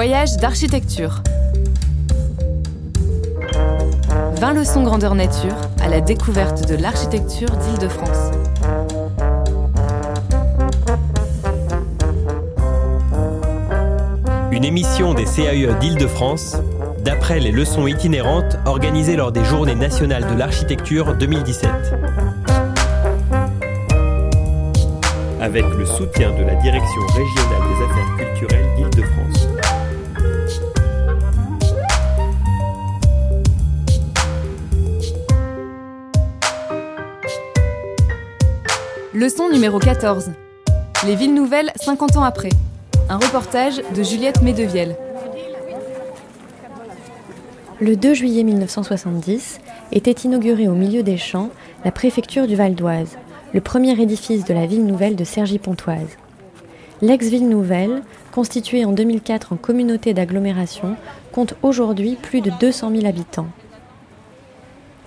Voyage d'architecture. 20 leçons grandeur nature à la découverte de l'architecture d'Île-de-France. Une émission des CAUE d'Île-de-France, d'après les leçons itinérantes organisées lors des Journées nationales de l'architecture 2017. Avec le soutien de la Direction régionale des affaires culturelles d'Île-de-France. Leçon numéro 14. Les villes nouvelles 50 ans après. Un reportage de Juliette Médevielle. Le 2 juillet 1970 était inaugurée au milieu des champs la préfecture du Val d'Oise, le premier édifice de la ville nouvelle de Cergy-Pontoise. L'ex-ville nouvelle, constituée en 2004 en communauté d'agglomération, compte aujourd'hui plus de 200 000 habitants.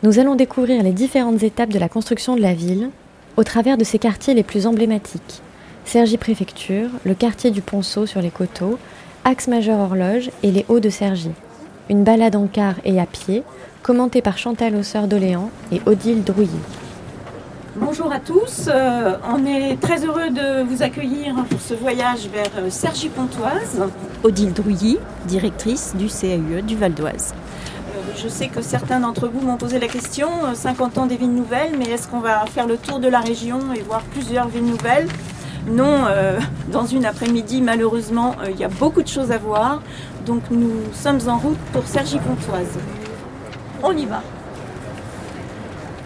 Nous allons découvrir les différentes étapes de la construction de la ville au travers de ses quartiers les plus emblématiques. Cergy-Préfecture, le quartier du Ponceau sur les Coteaux, Axe Majeur Horloge et les Hauts de Cergy. Une balade en car et à pied, commentée par Chantal Hausser-Doléan et Odile Drouilly. Bonjour à tous, on est très heureux de vous accueillir pour ce voyage vers Cergy-Pontoise. Odile Drouilly, directrice du CAUE du Val d'Oise. Je sais que certains d'entre vous m'ont posé la question, 50 ans des villes nouvelles, mais est-ce qu'on va faire le tour de la région et voir plusieurs villes nouvelles ? Non, dans une après-midi, malheureusement, il y a beaucoup de choses à voir. Donc nous sommes en route pour Cergy-Pontoise. On y va.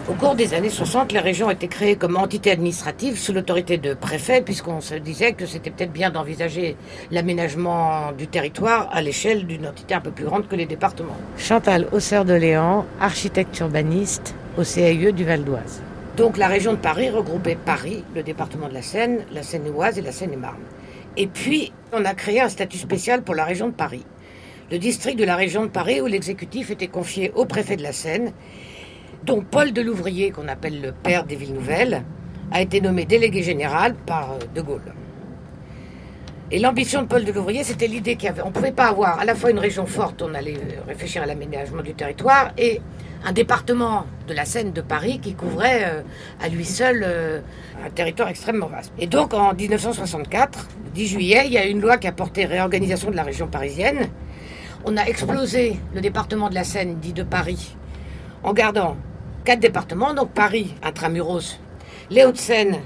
Au cours des années 60, la région a été créée comme entité administrative sous l'autorité de préfet, puisqu'on se disait que c'était peut-être bien d'envisager l'aménagement du territoire à l'échelle d'une entité un peu plus grande que les départements. Chantal Hausser-Doléan, architecte urbaniste au CAUE du Val d'Oise. Donc la région de Paris regroupait Paris, le département de la Seine-et-Oise et la Seine-et-Marne. Et puis, on a créé un statut spécial pour la région de Paris. Le district de la région de Paris où l'exécutif était confié au préfet de la Seine, dont Paul Delouvrier, qu'on appelle le père des villes nouvelles, a été nommé délégué général par De Gaulle. Et l'ambition de Paul Delouvrier, c'était l'idée qu'on ne pouvait pas avoir à la fois une région forte, on allait réfléchir à l'aménagement du territoire, et un département de la Seine de Paris qui couvrait à lui seul un territoire extrêmement vaste. Et donc en 1964, 10 juillet, il y a une loi qui a porté réorganisation de la région parisienne. On a explosé le département de la Seine, dit de Paris, en gardant 4 départements, donc Paris, intramuros, les Hauts-de-Seine,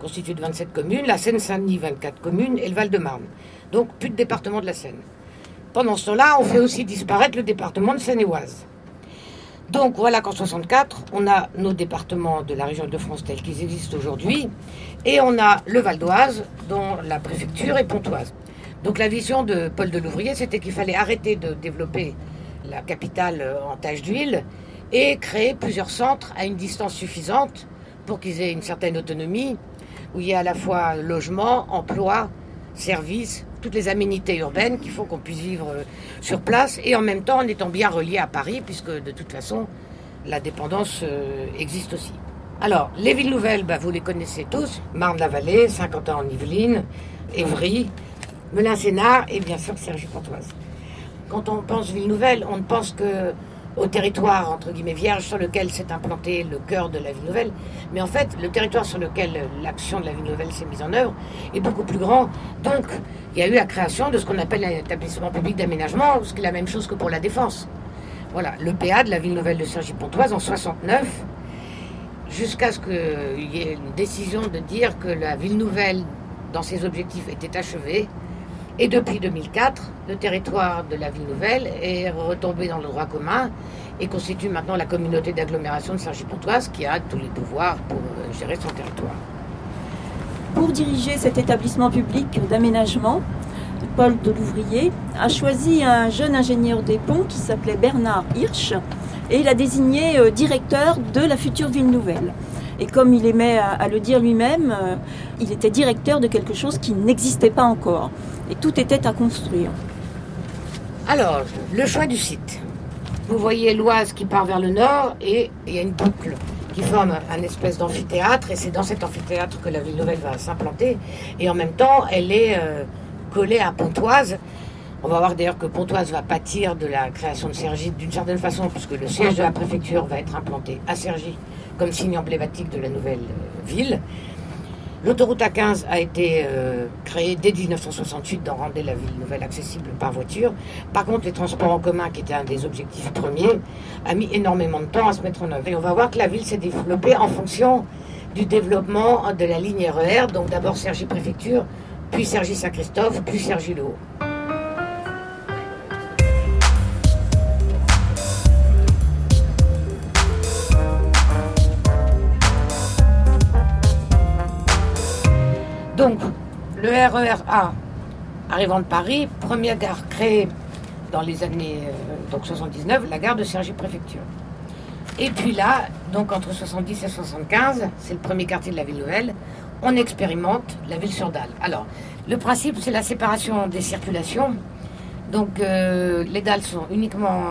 constitué de 27 communes, la Seine-Saint-Denis, 24 communes, et le Val-de-Marne. Donc plus de département de la Seine. Pendant ce temps-là, on fait aussi disparaître le département de Seine-et-Oise. Donc voilà qu'en 64, on a nos départements de la région Île-de-France tels qu'ils existent aujourd'hui, et on a le Val d'Oise, dont la préfecture est pontoise. Donc la vision de Paul Delouvrier, c'était qu'il fallait arrêter de développer la capitale en tache d'huile et créer plusieurs centres à une distance suffisante pour qu'ils aient une certaine autonomie, où il y a à la fois logement, emploi, services, toutes les aménités urbaines qui font qu'on puisse vivre sur place et en même temps en étant bien relié à Paris, puisque de toute façon, la dépendance existe aussi. Alors, les villes nouvelles, vous les connaissez tous, Marne-la-Vallée, Saint-Quentin-en-Yvelines, Évry, Melun-Sénard et bien sûr Cergy-Pontoise. Quand on pense ville nouvelle, on ne pense que au territoire, entre guillemets, vierge, sur lequel s'est implanté le cœur de la ville nouvelle. Mais en fait, le territoire sur lequel l'action de la ville nouvelle s'est mise en œuvre est beaucoup plus grand. Donc, il y a eu la création de ce qu'on appelle un établissement public d'aménagement, ce qui est la même chose que pour la défense. Voilà, l'EPA de la ville nouvelle de Cergy-Pontoise en 69, jusqu'à ce qu'il y ait une décision de dire que la ville nouvelle, dans ses objectifs, était achevée. Et depuis 2004, le territoire de la ville nouvelle est retombé dans le droit commun et constitue maintenant la communauté d'agglomération de Cergy-Pontoise qui a tous les pouvoirs pour gérer son territoire. Pour diriger cet établissement public d'aménagement, Paul Delouvrier a choisi un jeune ingénieur des ponts qui s'appelait Bernard Hirsch et l'a désigné directeur de la future ville nouvelle. Et comme il aimait à le dire lui-même, il était directeur de quelque chose qui n'existait pas encore. Et tout était à construire. Alors, le choix du site. Vous voyez l'Oise qui part vers le nord et il y a une boucle qui forme un espèce d'amphithéâtre. Et c'est dans cet amphithéâtre que la ville nouvelle va s'implanter. Et en même temps, elle est collée à Pontoise. On va voir d'ailleurs que Pontoise va pâtir de la création de Cergy d'une certaine façon, puisque le siège de la préfecture va être implanté à Cergy comme signe emblématique de la nouvelle ville. L'autoroute A15 a été créée dès 1968, d'en rendre la ville nouvelle accessible par voiture. Par contre, les transports en commun, qui était un des objectifs premiers, a mis énormément de temps à se mettre en œuvre. Et on va voir que la ville s'est développée en fonction du développement de la ligne RER, donc d'abord Cergy-Préfecture, puis Cergy-Saint-Christophe, puis Cergy-le-Haut. Donc, le RER A, arrivant de Paris, première gare créée dans les années 79, la gare de Cergy-Préfecture. Et puis là, donc entre 70 et 75, c'est le premier quartier de la ville nouvelle, on expérimente la ville sur dalles. Alors, le principe, c'est la séparation des circulations. Donc, les dalles sont uniquement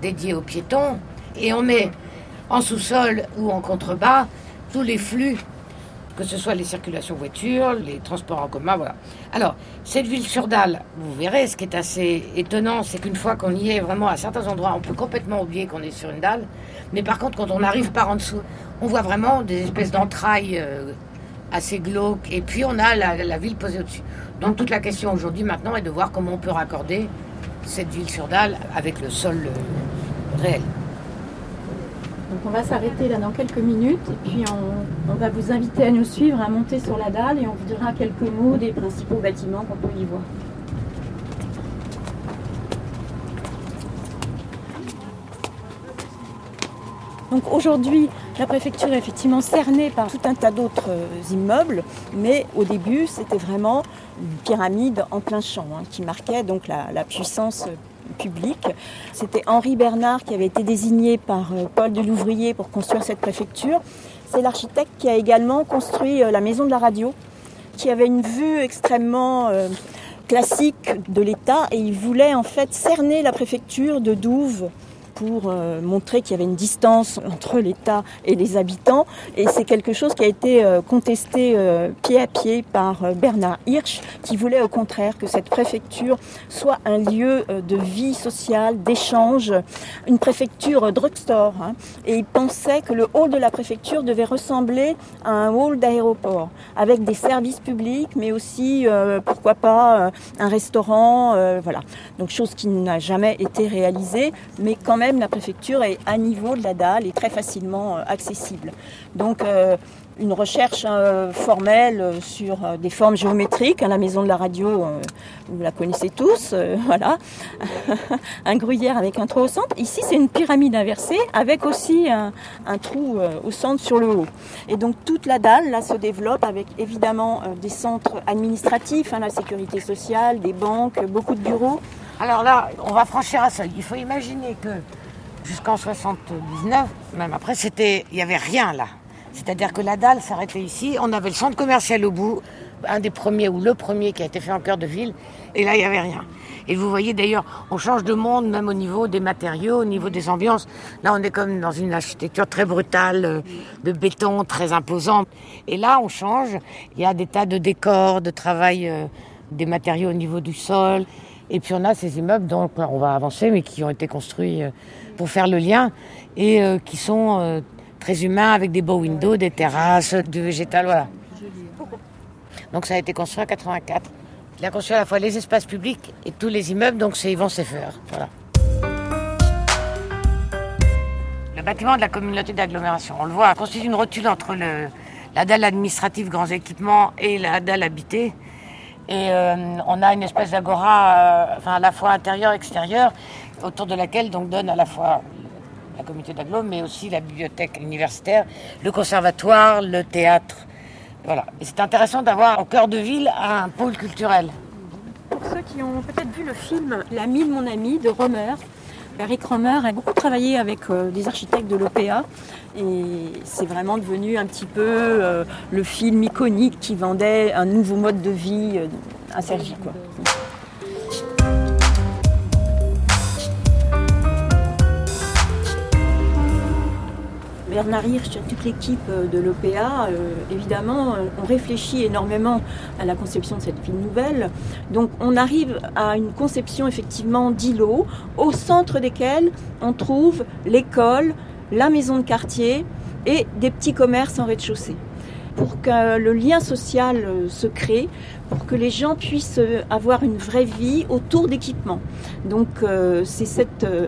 dédiées aux piétons et on met en sous-sol ou en contrebas tous les flux, que ce soit les circulations voitures, les transports en commun, voilà. Alors, cette ville sur dalles, vous verrez, ce qui est assez étonnant, c'est qu'une fois qu'on y est vraiment à certains endroits, on peut complètement oublier qu'on est sur une dalle, mais par contre, quand on arrive par en dessous, on voit vraiment des espèces d'entrailles assez glauques, et puis on a la ville posée au-dessus. Donc toute la question aujourd'hui, maintenant, est de voir comment on peut raccorder cette ville sur dalles avec le sol réel. Donc on va s'arrêter là dans quelques minutes et puis on va vous inviter à nous suivre, à monter sur la dalle et on vous dira quelques mots des principaux bâtiments qu'on peut y voir. Donc aujourd'hui, la préfecture est effectivement cernée par tout un tas d'autres immeubles, mais au début, c'était vraiment une pyramide en plein champ qui marquait donc la puissance public. C'était Henri Bernard qui avait été désigné par Paul Delouvrier pour construire cette préfecture. C'est l'architecte qui a également construit la maison de la radio, qui avait une vue extrêmement classique de l'État et il voulait en fait cerner la préfecture de Douves pour montrer qu'il y avait une distance entre l'État et les habitants. Et c'est quelque chose qui a été contesté pied à pied par Bernard Hirsch, qui voulait au contraire que cette préfecture soit un lieu de vie sociale, d'échange, une préfecture drugstore. Et il pensait que le hall de la préfecture devait ressembler à un hall d'aéroport, avec des services publics, mais aussi, pourquoi pas, un restaurant, voilà. Donc chose qui n'a jamais été réalisée, mais quand même, la préfecture est à niveau de la dalle et très facilement accessible. Donc une recherche formelle sur des formes géométriques. La maison de la radio, vous la connaissez tous, voilà. Un gruyère avec un trou au centre. Ici, c'est une pyramide inversée avec aussi un trou au centre sur le haut. Et donc, toute la dalle, là, se développe avec, évidemment, des centres administratifs, la sécurité sociale, des banques, beaucoup de bureaux. Alors là, on va franchir un seuil. Il faut imaginer que jusqu'en 79, même après, il n'y avait rien là. C'est-à-dire que la dalle s'arrêtait ici. On avait le centre commercial au bout, un des premiers ou le premier qui a été fait en cœur de ville. Et là, il n'y avait rien. Et vous voyez d'ailleurs, on change de monde, même au niveau des matériaux, au niveau des ambiances. Là, on est comme dans une architecture très brutale, de béton, très imposante. Et là, on change. Il y a des tas de décors, de travail, des matériaux au niveau du sol. Et puis on a ces immeubles dont on va avancer, mais qui ont été construits pour faire le lien et qui sont très humains avec des beaux windows, des terrasses, du végétal, voilà. Donc ça a été construit en 84. Il a construit à la fois les espaces publics et tous les immeubles, donc c'est Yvan Sefer, voilà. Le bâtiment de la communauté d'agglomération, on le voit, constitue une rotule entre la dalle administrative grands équipements et la dalle habitée. Et on a une espèce d'agora, à la fois intérieure et extérieure, autour de laquelle donc donne à la fois la communauté d'agglo, mais aussi la bibliothèque universitaire, le conservatoire, le théâtre. Voilà. Et c'est intéressant d'avoir au cœur de ville un pôle culturel. Pour ceux qui ont peut-être vu le film L'ami de mon ami de Romer, Eric Romer a beaucoup travaillé avec des architectes de l'EPA et c'est vraiment devenu un petit peu le film iconique qui vendait un nouveau mode de vie à Cergy, quoi. Bernard Hirsch, toute l'équipe de l'EPA, évidemment, on réfléchit énormément à la conception de cette ville nouvelle. Donc on arrive à une conception effectivement d'îlots, au centre desquels on trouve l'école, la maison de quartier et des petits commerces en rez-de-chaussée. Pour que le lien social se crée, pour que les gens puissent avoir une vraie vie autour d'équipements. Donc c'est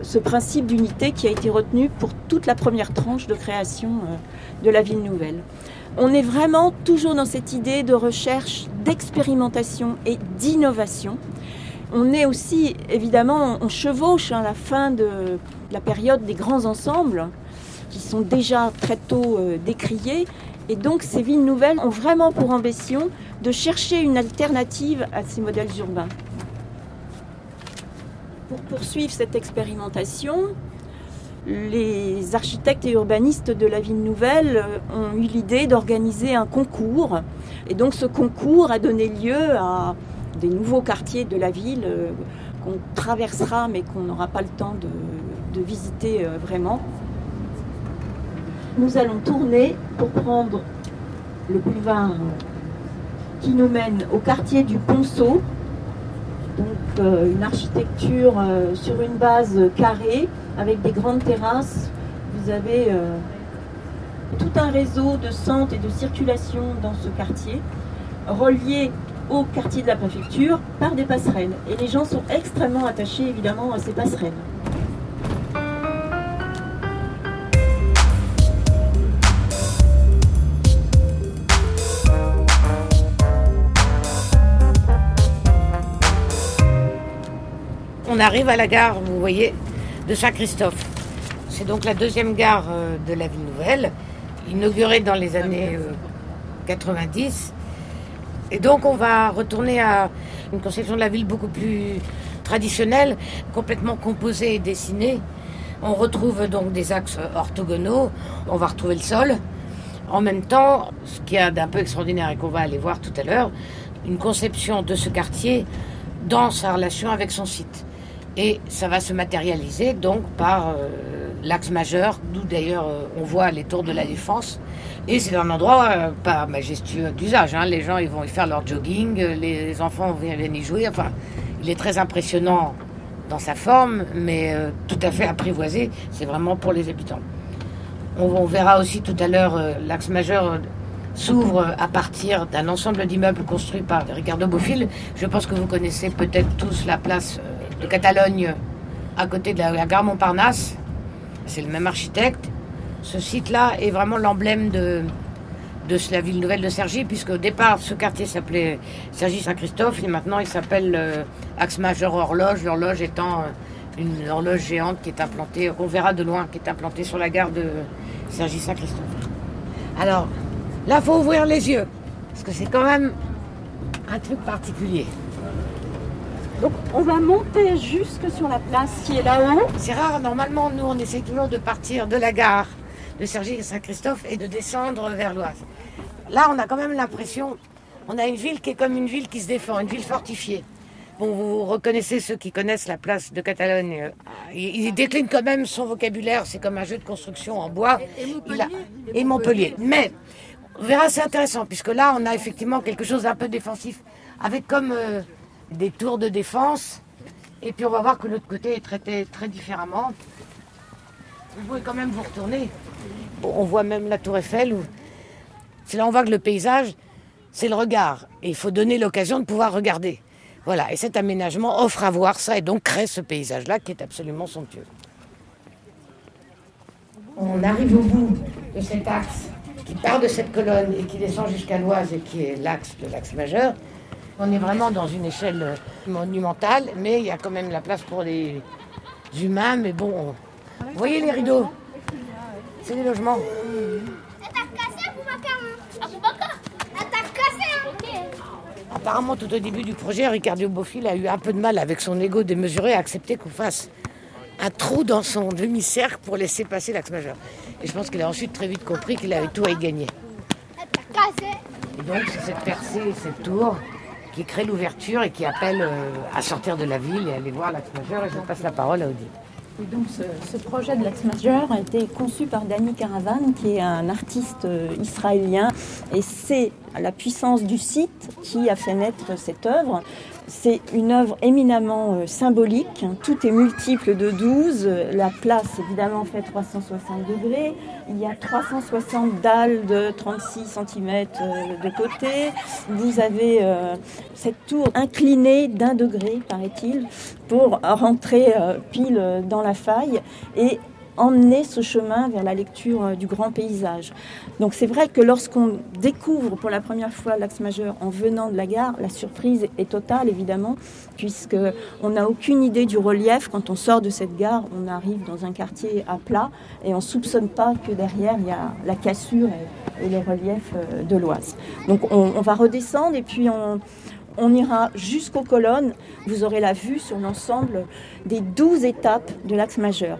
ce principe d'unité qui a été retenu pour toute la première tranche de création de la ville nouvelle. On est vraiment toujours dans cette idée de recherche, d'expérimentation et d'innovation. On est aussi, évidemment, on chevauche à la fin de la période des grands ensembles qui sont déjà très tôt décriés. Et donc ces villes nouvelles ont vraiment pour ambition de chercher une alternative à ces modèles urbains. Pour poursuivre cette expérimentation, les architectes et urbanistes de la ville nouvelle ont eu l'idée d'organiser un concours. Et donc ce concours a donné lieu à des nouveaux quartiers de la ville qu'on traversera mais qu'on n'aura pas le temps de visiter vraiment. Nous allons tourner pour prendre le boulevard qui nous mène au quartier du Ponceau. Donc une architecture sur une base carrée avec des grandes terrasses. Vous avez tout un réseau de centres et de circulation dans ce quartier, relié au quartier de la préfecture par des passerelles. Et les gens sont extrêmement attachés évidemment à ces passerelles. On arrive à la gare, vous voyez, de Saint-Christophe. C'est donc la deuxième gare de la ville nouvelle, inaugurée dans les années 90. Et donc on va retourner à une conception de la ville beaucoup plus traditionnelle, complètement composée et dessinée. On retrouve donc des axes orthogonaux, on va retrouver le sol. En même temps, ce qu'il y a d'un peu extraordinaire et qu'on va aller voir tout à l'heure, une conception de ce quartier dans sa relation avec son site. Et ça va se matérialiser donc par l'axe majeur, d'où d'ailleurs on voit les tours de la Défense. Et c'est un endroit pas majestueux d'usage. Les gens ils vont y faire leur jogging, les enfants viennent y jouer. Enfin, il est très impressionnant dans sa forme, mais tout à fait apprivoisé. C'est vraiment pour les habitants. On verra aussi tout à l'heure, l'axe majeur s'ouvre à partir d'un ensemble d'immeubles construits par Ricardo Bofill. Je pense que vous connaissez peut-être tous la place de Catalogne, à côté de la gare Montparnasse. C'est le même architecte. Ce site-là est vraiment l'emblème de la ville nouvelle de Cergy, puisque au départ, ce quartier s'appelait Cergy-Saint-Christophe, et maintenant il s'appelle Axe Majeur Horloge, l'horloge étant une horloge géante qui est implantée, qu'on verra de loin, qui est implantée sur la gare de Cergy-Saint-Christophe. Alors, là, il faut ouvrir les yeux, parce que c'est quand même un truc particulier. Donc on va monter jusque sur la place qui est là-haut. C'est rare, normalement, nous on essaie toujours de partir de la gare de Cergy-Saint-Christophe et de descendre vers l'Oise. Là on a quand même l'impression, on a une ville qui est comme une ville qui se défend, une ville fortifiée. Bon, vous reconnaissez ceux qui connaissent la place de Catalogne. Il décline quand même son vocabulaire, c'est comme un jeu de construction en bois. Et Montpellier. Mais on verra, c'est intéressant, puisque là on a effectivement quelque chose d'un peu défensif, avec comme... des tours de défense, et puis on va voir que l'autre côté est traité très différemment. Vous pouvez quand même vous retourner. Bon, on voit même la tour Eiffel. C'est là où on voit que le paysage, c'est le regard. Et il faut donner l'occasion de pouvoir regarder. Voilà, et cet aménagement offre à voir ça et donc crée ce paysage-là qui est absolument somptueux. On arrive au bout de cet axe qui part de cette colonne et qui descend jusqu'à l'Oise et qui est l'axe de l'axe majeur. On est vraiment dans une échelle monumentale, mais il y a quand même la place pour les humains. Mais bon, vous voyez les rideaux, c'est des logements. Apparemment, tout au début du projet, Ricardo Bofill a eu un peu de mal avec son ego démesuré à accepter qu'on fasse un trou dans son demi-cercle pour laisser passer l'axe majeur. Et je pense qu'il a ensuite très vite compris qu'il avait tout à y gagner. Et donc, c'est cette percée, cette tour qui crée l'ouverture et qui appelle à sortir de la ville et à aller voir l'axe majeur. Et je passe la parole à Odile. Et donc ce projet de l'axe majeur a été conçu par Dany Caravan, qui est un artiste israélien. Et c'est la puissance du site qui a fait naître cette œuvre. C'est une œuvre éminemment symbolique. Tout est multiple de 12. La place, évidemment, fait 360 degrés. Il y a 360 dalles de 36 cm de côté. Vous avez cette tour inclinée d'un degré, paraît-il, pour rentrer pile dans la faille et emmener ce chemin vers la lecture du grand paysage. Donc c'est vrai que lorsqu'on découvre pour la première fois l'axe majeur en venant de la gare, la surprise est totale évidemment, puisqu'on n'a aucune idée du relief. Quand on sort de cette gare, on arrive dans un quartier à plat et on ne soupçonne pas que derrière il y a la cassure et les reliefs de l'Oise. Donc on va redescendre et puis on ira jusqu'aux colonnes, vous aurez la vue sur l'ensemble des 12 étapes de l'axe majeur.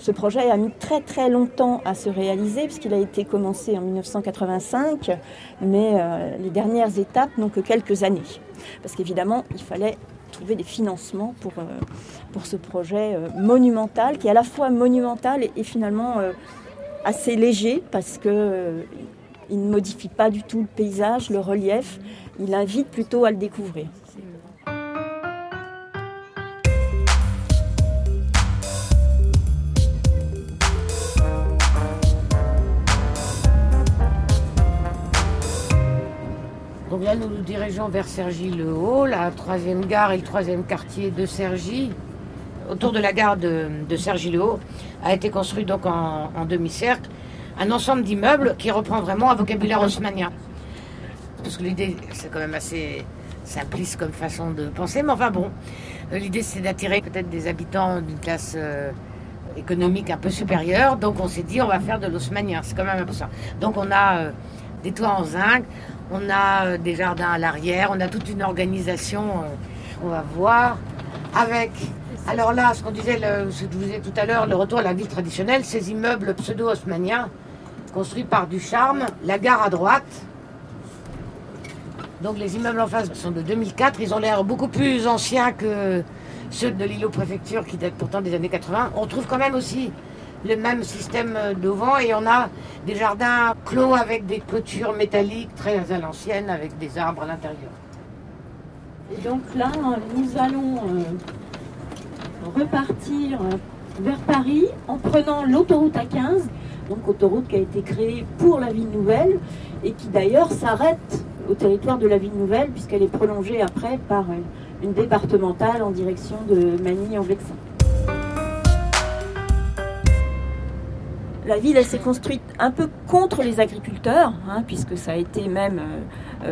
Ce projet a mis très très longtemps à se réaliser puisqu'il a été commencé en 1985, mais les dernières étapes n'ont que quelques années. Parce qu'évidemment, il fallait trouver des financements pour ce projet monumental, qui est à la fois monumental et finalement assez léger parce que il ne modifie pas du tout le paysage, le relief. Il invite plutôt à le découvrir. Donc là, nous nous dirigeons vers Cergy-le-Haut, la troisième gare et le troisième quartier de Cergy. Autour de la gare de Cergy-le-Haut a été construit donc en demi-cercle un ensemble d'immeubles qui reprend vraiment un vocabulaire haussmannien. Parce que l'idée, c'est quand même assez simpliste comme façon de penser, mais enfin bon, l'idée c'est d'attirer peut-être des habitants d'une classe économique un peu supérieure, donc on s'est dit on va faire de l'haussmannien, c'est quand même un peu ça. Donc on a des toits en zinc, on a des jardins à l'arrière, on a toute une organisation, on va voir, avec... Alors là, ce que je vous disais tout à l'heure, le retour à la ville traditionnelle, ces immeubles pseudo-haussmanniens construits par Ducharme, la gare à droite. Donc les immeubles en face sont de 2004, ils ont l'air beaucoup plus anciens que ceux de l'îlot-préfecture qui datent pourtant des années 80. On trouve quand même aussi le même système d'auvent et on a des jardins clos avec des clôtures métalliques très à l'ancienne avec des arbres à l'intérieur. Et donc là, nous allons repartir vers Paris en prenant l'autoroute A15, donc autoroute qui a été créée pour la ville nouvelle et qui d'ailleurs s'arrête au territoire de la ville nouvelle puisqu'elle est prolongée après par une départementale en direction de Magny-en-Vexin. La ville, elle s'est construite un peu contre les agriculteurs, puisque ça a été même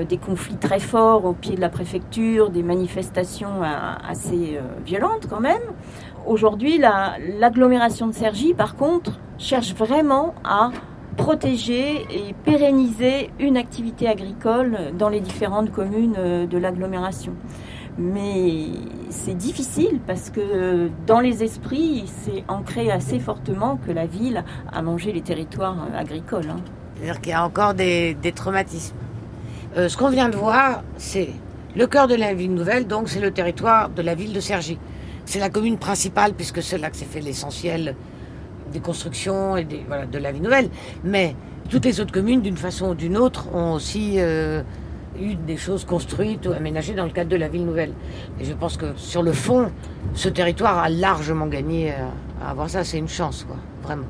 des conflits très forts au pied de la préfecture, des manifestations assez violentes quand même. Aujourd'hui, l'agglomération de Cergy, par contre, cherche vraiment à protéger et pérenniser une activité agricole dans les différentes communes de l'agglomération. Mais c'est difficile parce que dans les esprits, c'est ancré assez fortement que la ville a mangé les territoires agricoles. C'est-à-dire qu'il y a encore des traumatismes. Ce qu'on vient de voir, c'est le cœur de la ville nouvelle, donc c'est le territoire de la ville de Cergy. C'est la commune principale puisque c'est là que s'est fait l'essentiel des constructions et de la ville nouvelle. Mais toutes les autres communes, d'une façon ou d'une autre, ont aussi... eu des choses construites ou aménagées dans le cadre de la ville nouvelle. Et je pense que sur le fond, ce territoire a largement gagné à avoir ça. C'est une chance, quoi, vraiment.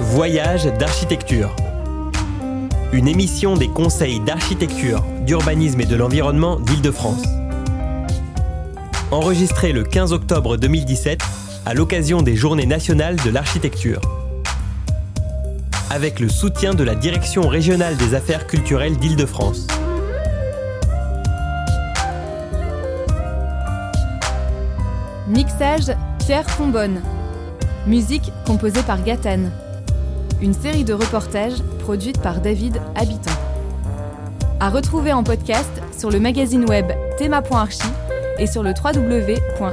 Voyage d'architecture. Une émission des conseils d'architecture, d'urbanisme et de l'environnement d'Île-de-France. Enregistré le 15 octobre 2017 à l'occasion des Journées nationales de l'architecture. Avec le soutien de la Direction régionale des affaires culturelles d'Île-de-France. Mixage Pierre Combonne. Musique composée par Gatan. Une série de reportages produite par David Habitant. À retrouver en podcast sur le magazine web thema.archi et sur le www.caue-idf.fr.